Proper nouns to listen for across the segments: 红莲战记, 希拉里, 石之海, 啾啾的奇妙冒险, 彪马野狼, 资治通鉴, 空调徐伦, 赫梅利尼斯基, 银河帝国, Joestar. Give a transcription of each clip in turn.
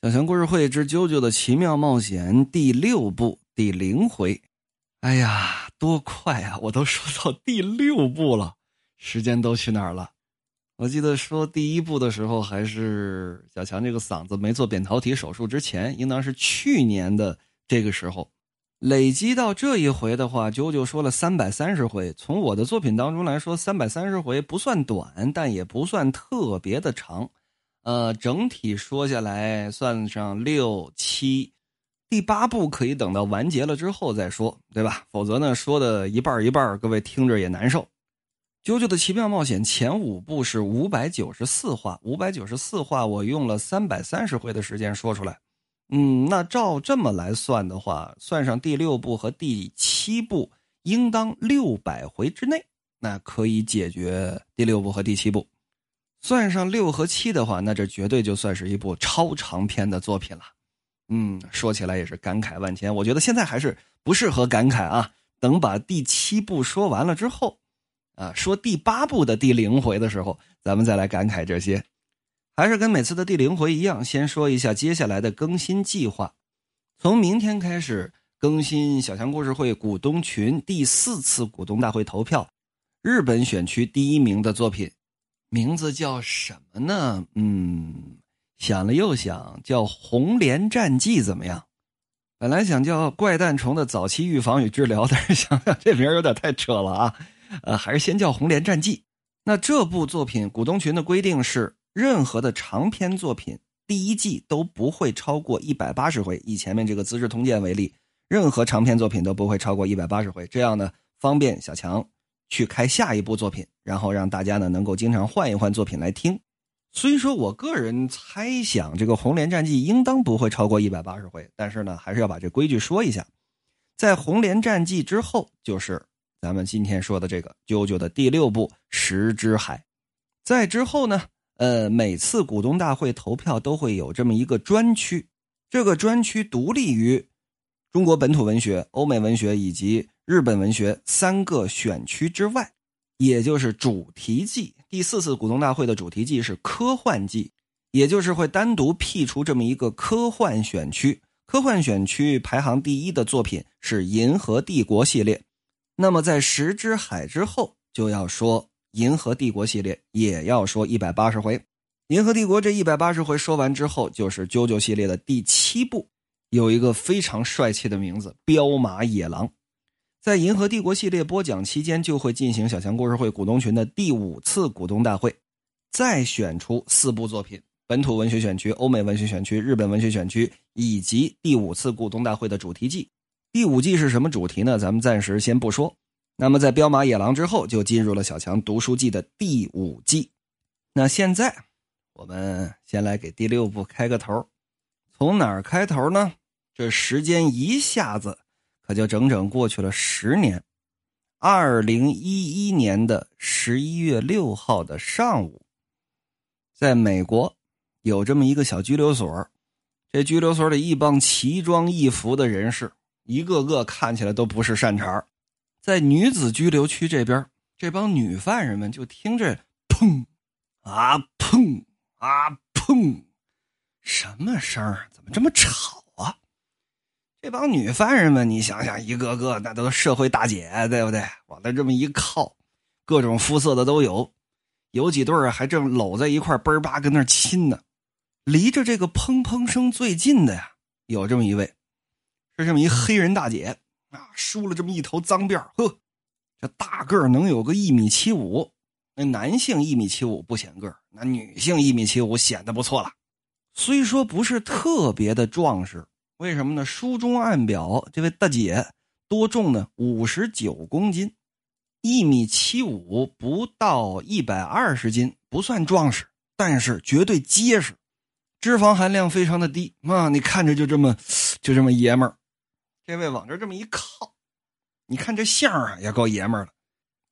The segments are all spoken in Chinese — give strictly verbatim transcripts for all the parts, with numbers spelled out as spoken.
小强故事会之啾啾的奇妙冒险第六部第零回。哎呀，多快啊，我都说到第六部了，时间都去哪儿了？我记得说第一部的时候，还是小强这个嗓子没做扁桃体手术之前，应当是去年的这个时候。累积到这一回的话，啾啾说了三百三十回，从我的作品当中来说，三百三十回不算短，但也不算特别的长。呃，整体说下来算上六七，第八部可以等到完结了之后再说，对吧？否则呢，说的一半一半，各位听着也难受。啾啾的奇妙冒险前五部是五百九十四话，五百九十四话我用了三百三十回的时间说出来。嗯，那照这么来算的话，算上第六部和第七部，应当六百回之内，那可以解决第六部和第七部。算上六和七的话，那这绝对就算是一部超长篇的作品了。嗯，说起来也是感慨万千，我觉得现在还是不适合感慨啊，等把第七部说完了之后，啊，说第八部的第零回的时候，咱们再来感慨这些。还是跟每次的第零回一样，先说一下接下来的更新计划。从明天开始更新小强故事会股东群第四次股东大会投票，日本选区第一名的作品，名字叫什么呢？嗯，想了又想，叫《红莲战记》怎么样？本来想叫《怪诞虫的早期预防与治疗》，但是想想这名有点太扯了啊，呃，还是先叫《红莲战记》。那这部作品股东群的规定是，任何的长篇作品第一季都不会超过一百八十回，以前面这个资治通鉴为例，任何长篇作品都不会超过一百八十回，这样呢方便小强去开下一部作品，然后让大家呢能够经常换一换作品来听。虽说我个人猜想这个《红莲战记》应当不会超过一百八十回，但是呢还是要把这规矩说一下。在《红莲战记》之后，就是咱们今天说的这个啾啾的第六部《石之海》。再之后呢，呃，每次股东大会投票都会有这么一个专区，这个专区独立于中国本土文学、欧美文学以及日本文学三个选区之外，也就是主题季。第四次股东大会的主题季是科幻季，也就是会单独辟出这么一个科幻选区。科幻选区排行第一的作品是《银河帝国》系列。那么在《石之海》之后，就要说银河帝国系列，也要说一百八十回。银河帝国这一百八十回说完之后，就是啾啾系列的第七部，有一个非常帅气的名字，彪马野狼。在银河帝国系列播讲期间，就会进行小强故事会股东群的第五次股东大会，再选出四部作品，本土文学选区、欧美文学选区、日本文学选区，以及第五次股东大会的主题季。第五季是什么主题呢？咱们暂时先不说。那么在彪马野狼之后，就进入了小强读书季的第五季。那现在我们先来给第六部开个头。从哪儿开头呢？这时间一下子可就整整过去了十年。二零一一年的十一月六号的上午，在美国有这么一个小拘留所，这拘留所里一帮奇装异服的人士，一个个看起来都不是善茬。在女子拘留区这边，这帮女犯人们就听着砰啊砰啊砰，什么声儿？怎么这么吵啊？这帮女犯人们，你想想，一个个那都社会大姐，对不对？往那这么一靠，各种肤色的都有，有几对还正搂在一块儿，奔巴跟那亲呢。离着这个砰砰声最近的呀，有这么一位，是这么一黑人大姐。啊，梳了这么一头脏辫儿，呵，这大个儿能有个一米七五，那男性一米七五不显个儿，那女性一米七五显得不错了。虽说不是特别的壮实，为什么呢？书中暗表这位大姐多重呢？五十九公斤，一米七五不到一百二十斤，不算壮实，但是绝对结实，脂肪含量非常的低啊，你看着就这么就这么爷们儿。这位往这这么一靠，你看这相啊也够爷们儿了。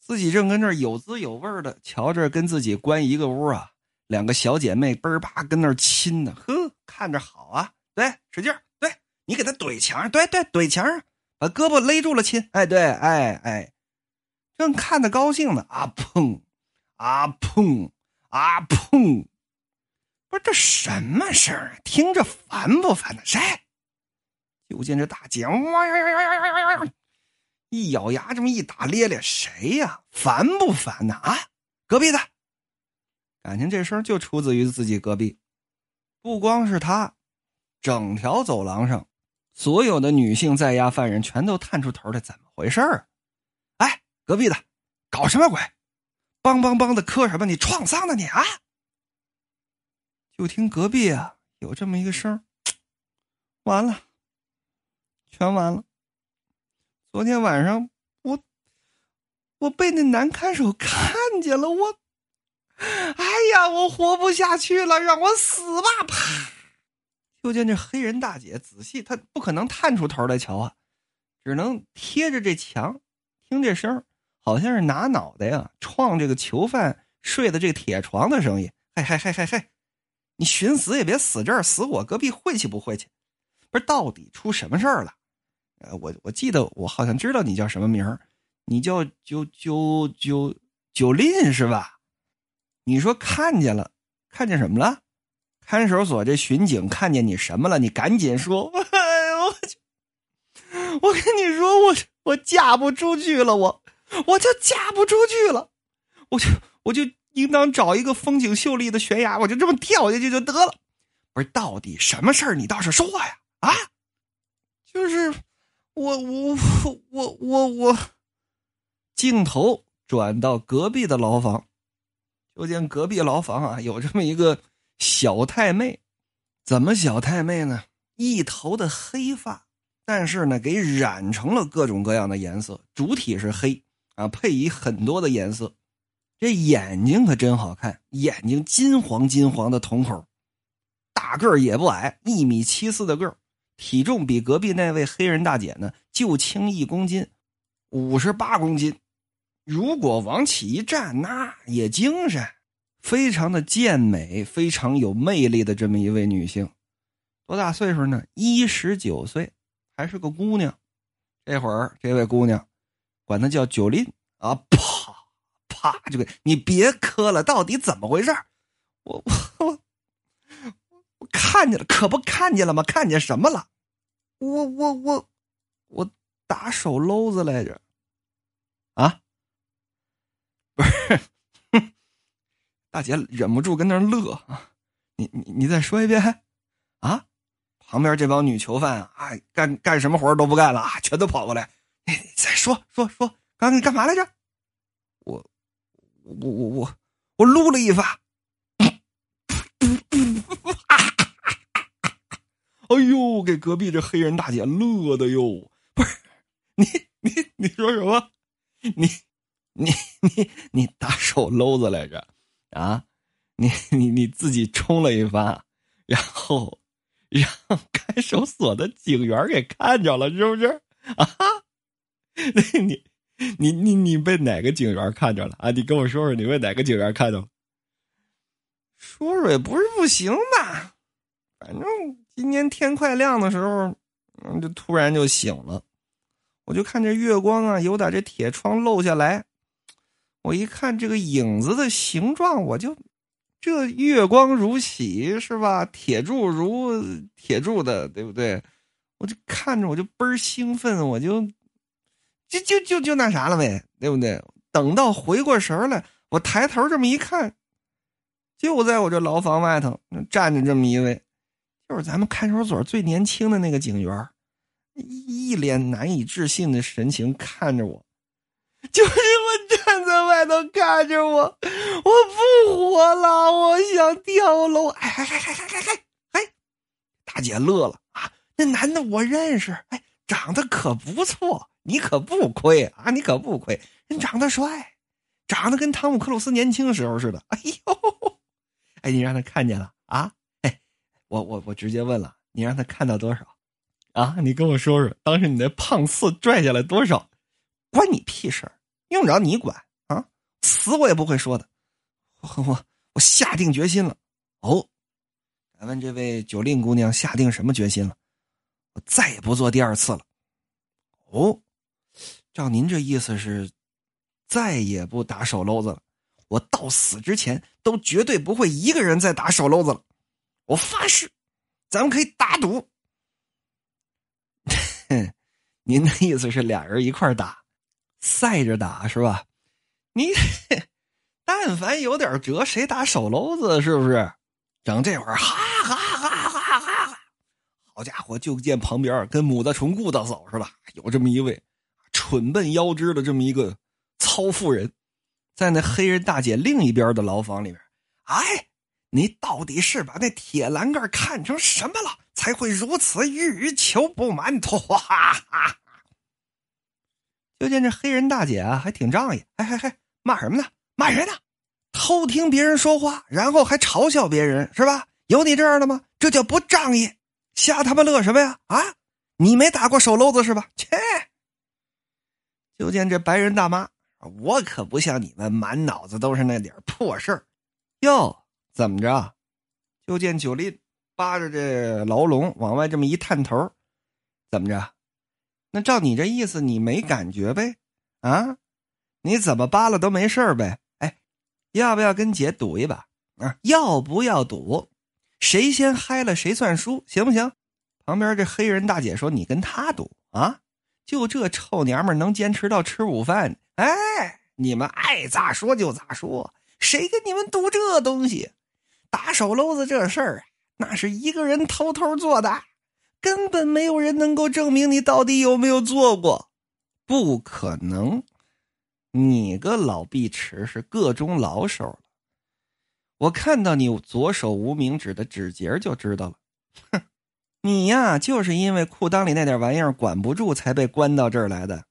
自己正跟这有滋有味的，瞧着跟自己关一个屋啊，两个小姐妹奔吧跟那亲呢，呵，看着好啊，对，使劲儿，对，你给他怼墙，对对，怼墙，把胳膊勒住了亲，哎对，哎哎，正看得高兴呢，啊砰，啊砰，啊砰，不是这什么事儿，听着烦不烦呢？谁？就见这大姐哇呀呀呀呀呀呀，一咬牙这么一打咧咧，谁呀、啊？烦不烦呢？啊，隔壁的。感情这声就出自于自己隔壁，不光是他，整条走廊上所有的女性在押犯人全都探出头来，怎么回事儿？哎，隔壁的，搞什么鬼？梆梆梆的磕什么？你创伤的你啊！就听隔壁啊有这么一个声，完了，全完了。昨天晚上我我被那男看守看见了，我。哎呀，我活不下去了，让我死吧！啪！就见这黑人大姐仔细，她不可能探出头来瞧啊，只能贴着这墙听这声，好像是拿脑袋呀撞这个囚犯睡的这铁床的声音。嘿嘿嘿嘿嘿，你寻死也别死这儿，死我隔壁晦气不晦气？不是，到底出什么事儿了？呃，我我记得我好像知道你叫什么名儿，你叫九九九九林是吧？你说看见了，看见什么了？看守所这巡警看见你什么了？你赶紧说！哎、我我跟你说，我我嫁不出去了，我我就嫁不出去了，我就我就应当找一个风景秀丽的悬崖，我就这么跳下去就得了。不是，到底什么事儿？你倒是说呀！啊，就是我我我我我，镜头转到隔壁的牢房。就见隔壁牢房啊，有这么一个小太妹，怎么小太妹呢？一头的黑发，但是呢，给染成了各种各样的颜色，主体是黑啊，配以很多的颜色。这眼睛可真好看，眼睛金黄金黄的瞳孔，大个儿也不矮，一米七四的个儿，体重比隔壁那位黑人大姐呢就轻一公斤，五十八公斤。如果往起一站，那也精神，非常的健美，非常有魅力的这么一位女性。多大岁数呢？一十九岁，还是个姑娘。这会儿这位姑娘管她叫九林啊，啪啪就给你别磕了，到底怎么回事？我我我看见了，可不看见了吗？看见什么了？我我我我打手搂子来着啊。不是，大姐忍不住跟那儿乐啊！你你你再说一遍啊！旁边这帮女囚犯啊，哎、干干什么活都不干了啊，全都跑过来。你再说说说，刚刚你干嘛来着？我我我我我撸了一发！哎呦，给隔壁这黑人大姐乐的哟！不是你你你说什么？你。你你你打手搂子来着啊，你你你自己冲了一发，然后让看守所的警员给看着了，是不是啊？你你你你被哪个警员看着了啊？你跟我说说你被哪个警员看着了？说说也不是不行吧，反正今天天快亮的时候就突然就醒了，我就看这月光啊有打这铁窗漏下来。我一看这个影子的形状，我就这月光如洗是吧？铁柱如铁柱的，对不对？我就看着我就倍儿兴奋，我就就就就就那啥了呗，对不对？等到回过神来，我抬头这么一看，就在我这牢房外头站着这么一位，就是咱们看守所最年轻的那个警员，一脸难以置信的神情看着我，就是我这。在外头看着我，我不活了，我想跳楼！哎哎哎哎哎哎哎！大姐乐了啊，那男的我认识，哎，长得可不错，你可不亏啊，你可不亏，人长得帅，长得跟汤姆克鲁斯年轻时候似的。哎呦，哎，你让他看见了啊？哎，我我我直接问了，你让他看到多少？啊，你跟我说说，当时你那胖刺拽下来多少？关你屁事儿，用不着你管。死我也不会说的，我我我下定决心了。哦，咱们这位九令姑娘下定什么决心了？我再也不做第二次了。哦，照您这意思是，再也不打手搂子了。我到死之前都绝对不会一个人再打手搂子了。我发誓，咱们可以打赌。您的意思是俩人一块打，赛着打是吧？你但凡有点辙，谁打手篓子是不是？整这会儿哈哈哈哈哈哈，好家伙，就见旁边跟母的虫顾大嫂似的，有这么一位蠢笨腰肢的这么一个糙妇人，在那黑人大姐另一边的牢房里面，哎，你到底是把那铁栏杆看成什么了，才会如此欲求不满妥？哈哈！就见这黑人大姐啊，还挺仗义，哎哎哎，骂什么呢？骂人呢？偷听别人说话，然后还嘲笑别人，是吧？有你这样的吗？这叫不仗义！瞎他妈乐什么呀？啊，你没打过手篓子是吧？切！就见这白人大妈，我可不像你们满脑子都是那点破事儿。哟，怎么着？就见九林扒着这牢笼往外这么一探头，怎么着？那照你这意思，你没感觉呗？啊，你怎么扒了都没事呗？哎，要不要跟姐赌一把？啊，要不要赌？谁先嗨了谁算输，行不行？旁边这黑人大姐说：“你跟他赌啊？”就这臭娘们能坚持到吃午饭，哎，你们爱咋说就咋说，谁跟你们赌这东西？打手篓子这事儿，那是一个人偷偷做的，根本没有人能够证明你到底有没有做过，不可能。你个老碧池是各中老手了，我看到你左手无名指的指节就知道了，哼。你呀，就是因为裤裆里那点玩意儿管不住才被关到这儿来的。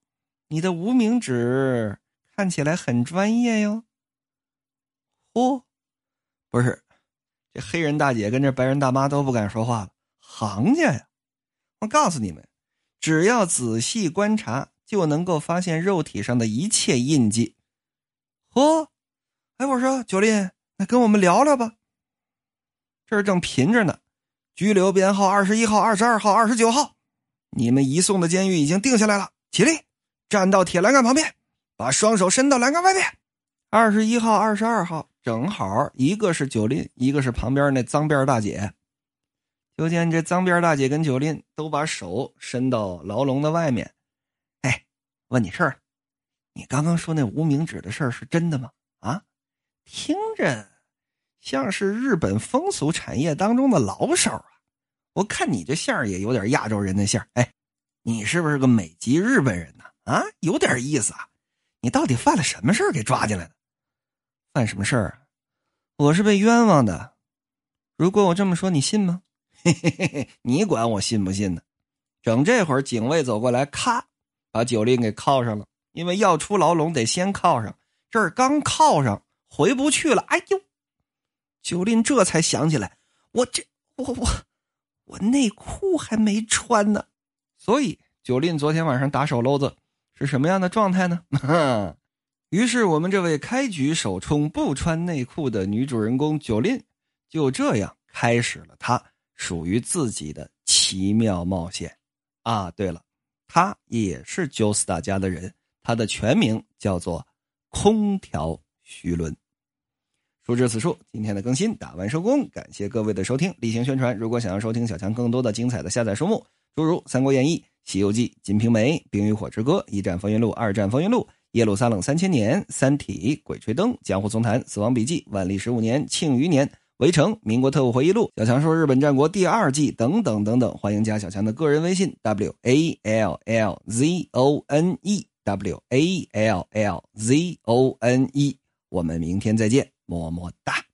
你的无名指看起来很专业哟。哦，不是，这黑人大姐跟这白人大妈都不敢说话了。行家呀，我告诉你们，只要仔细观察，就能够发现肉体上的一切印记。哦，哎，我说九林，那跟我们聊聊吧。这儿正贫着呢。拘留编号二十一号、二十二号、二十九号，你们移送的监狱已经定下来了。起立，站到铁栏杆旁边，把双手伸到栏杆外面。二十一号、二十二号，正好一个是九林，一个是旁边那脏辫大姐。就见这脏辫大姐跟九林都把手伸到牢笼的外面。哎，问你事儿，你刚刚说那无名指的事儿是真的吗？啊，听着像是日本风俗产业当中的老手啊，我看你这相也有点亚洲人的相，哎，你是不是个美籍日本人呢？啊，有点意思啊，你到底犯了什么事儿给抓进来的？犯什么事儿？我是被冤枉的。如果我这么说，你信吗？嘿嘿嘿嘿，你管我信不信呢？整这会儿警卫走过来，咔，把九令给铐上了，因为要出牢笼得先铐上，这儿刚铐上回不去了，哎呦。九林这才想起来，我这我我我内裤还没穿呢。所以九林昨天晚上打手篓子是什么样的状态呢？于是我们这位开局首冲不穿内裤的女主人公九林，就这样开始了她属于自己的奇妙冒险。啊，对了，她也是Joestar家的人，她的全名叫做空调徐伦。说至此处，今天的更新打完收工，感谢各位的收听。例行宣传，如果想要收听小强更多的精彩的下载书目，诸如《三国演义》《西游记》《金瓶梅》《冰与火之歌》《一战风云录》《二战风云录》《耶路撒冷三千年》《三体》《鬼吹灯》《江湖丛谈》《死亡笔记》《万历十五年》《庆余年》《围城》《民国特务回忆录》《小强说日本战国第二季》等等等等，欢迎加小强的个人微信 W A L L Z O N E W A L L Z O N E， 我们明天再见。么么哒。